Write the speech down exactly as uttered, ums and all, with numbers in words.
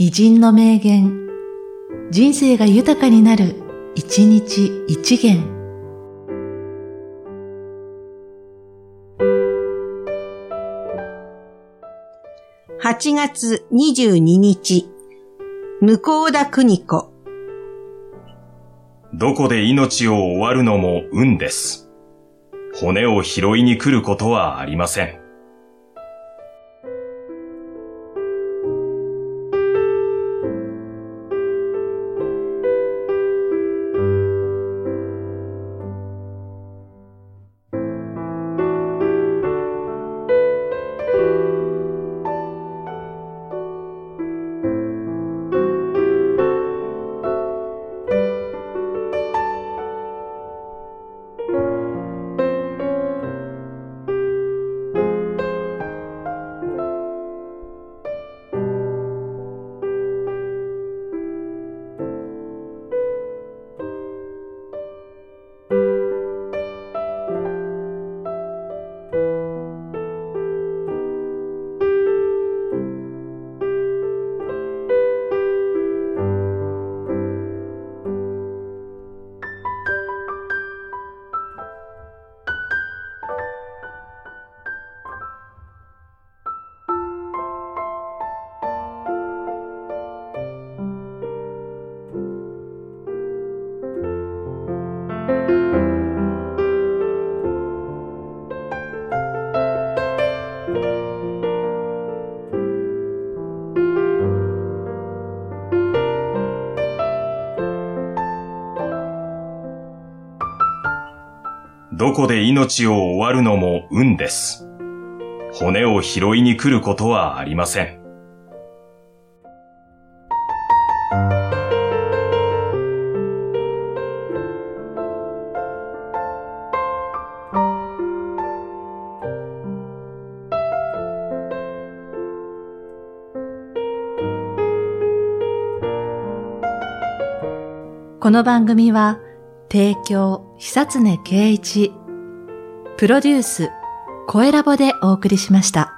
偉人の名言、人生が豊かになる、一日一元。はちがつにじゅうににち、向田邦子。どこで命を終わるのも運です。骨を拾いに来ることはありません。どこで命を終わるのも運です。骨を拾いに来ることはありません。この番組は、提供、久常圭一、プロデュース、KOELABでお送りしました。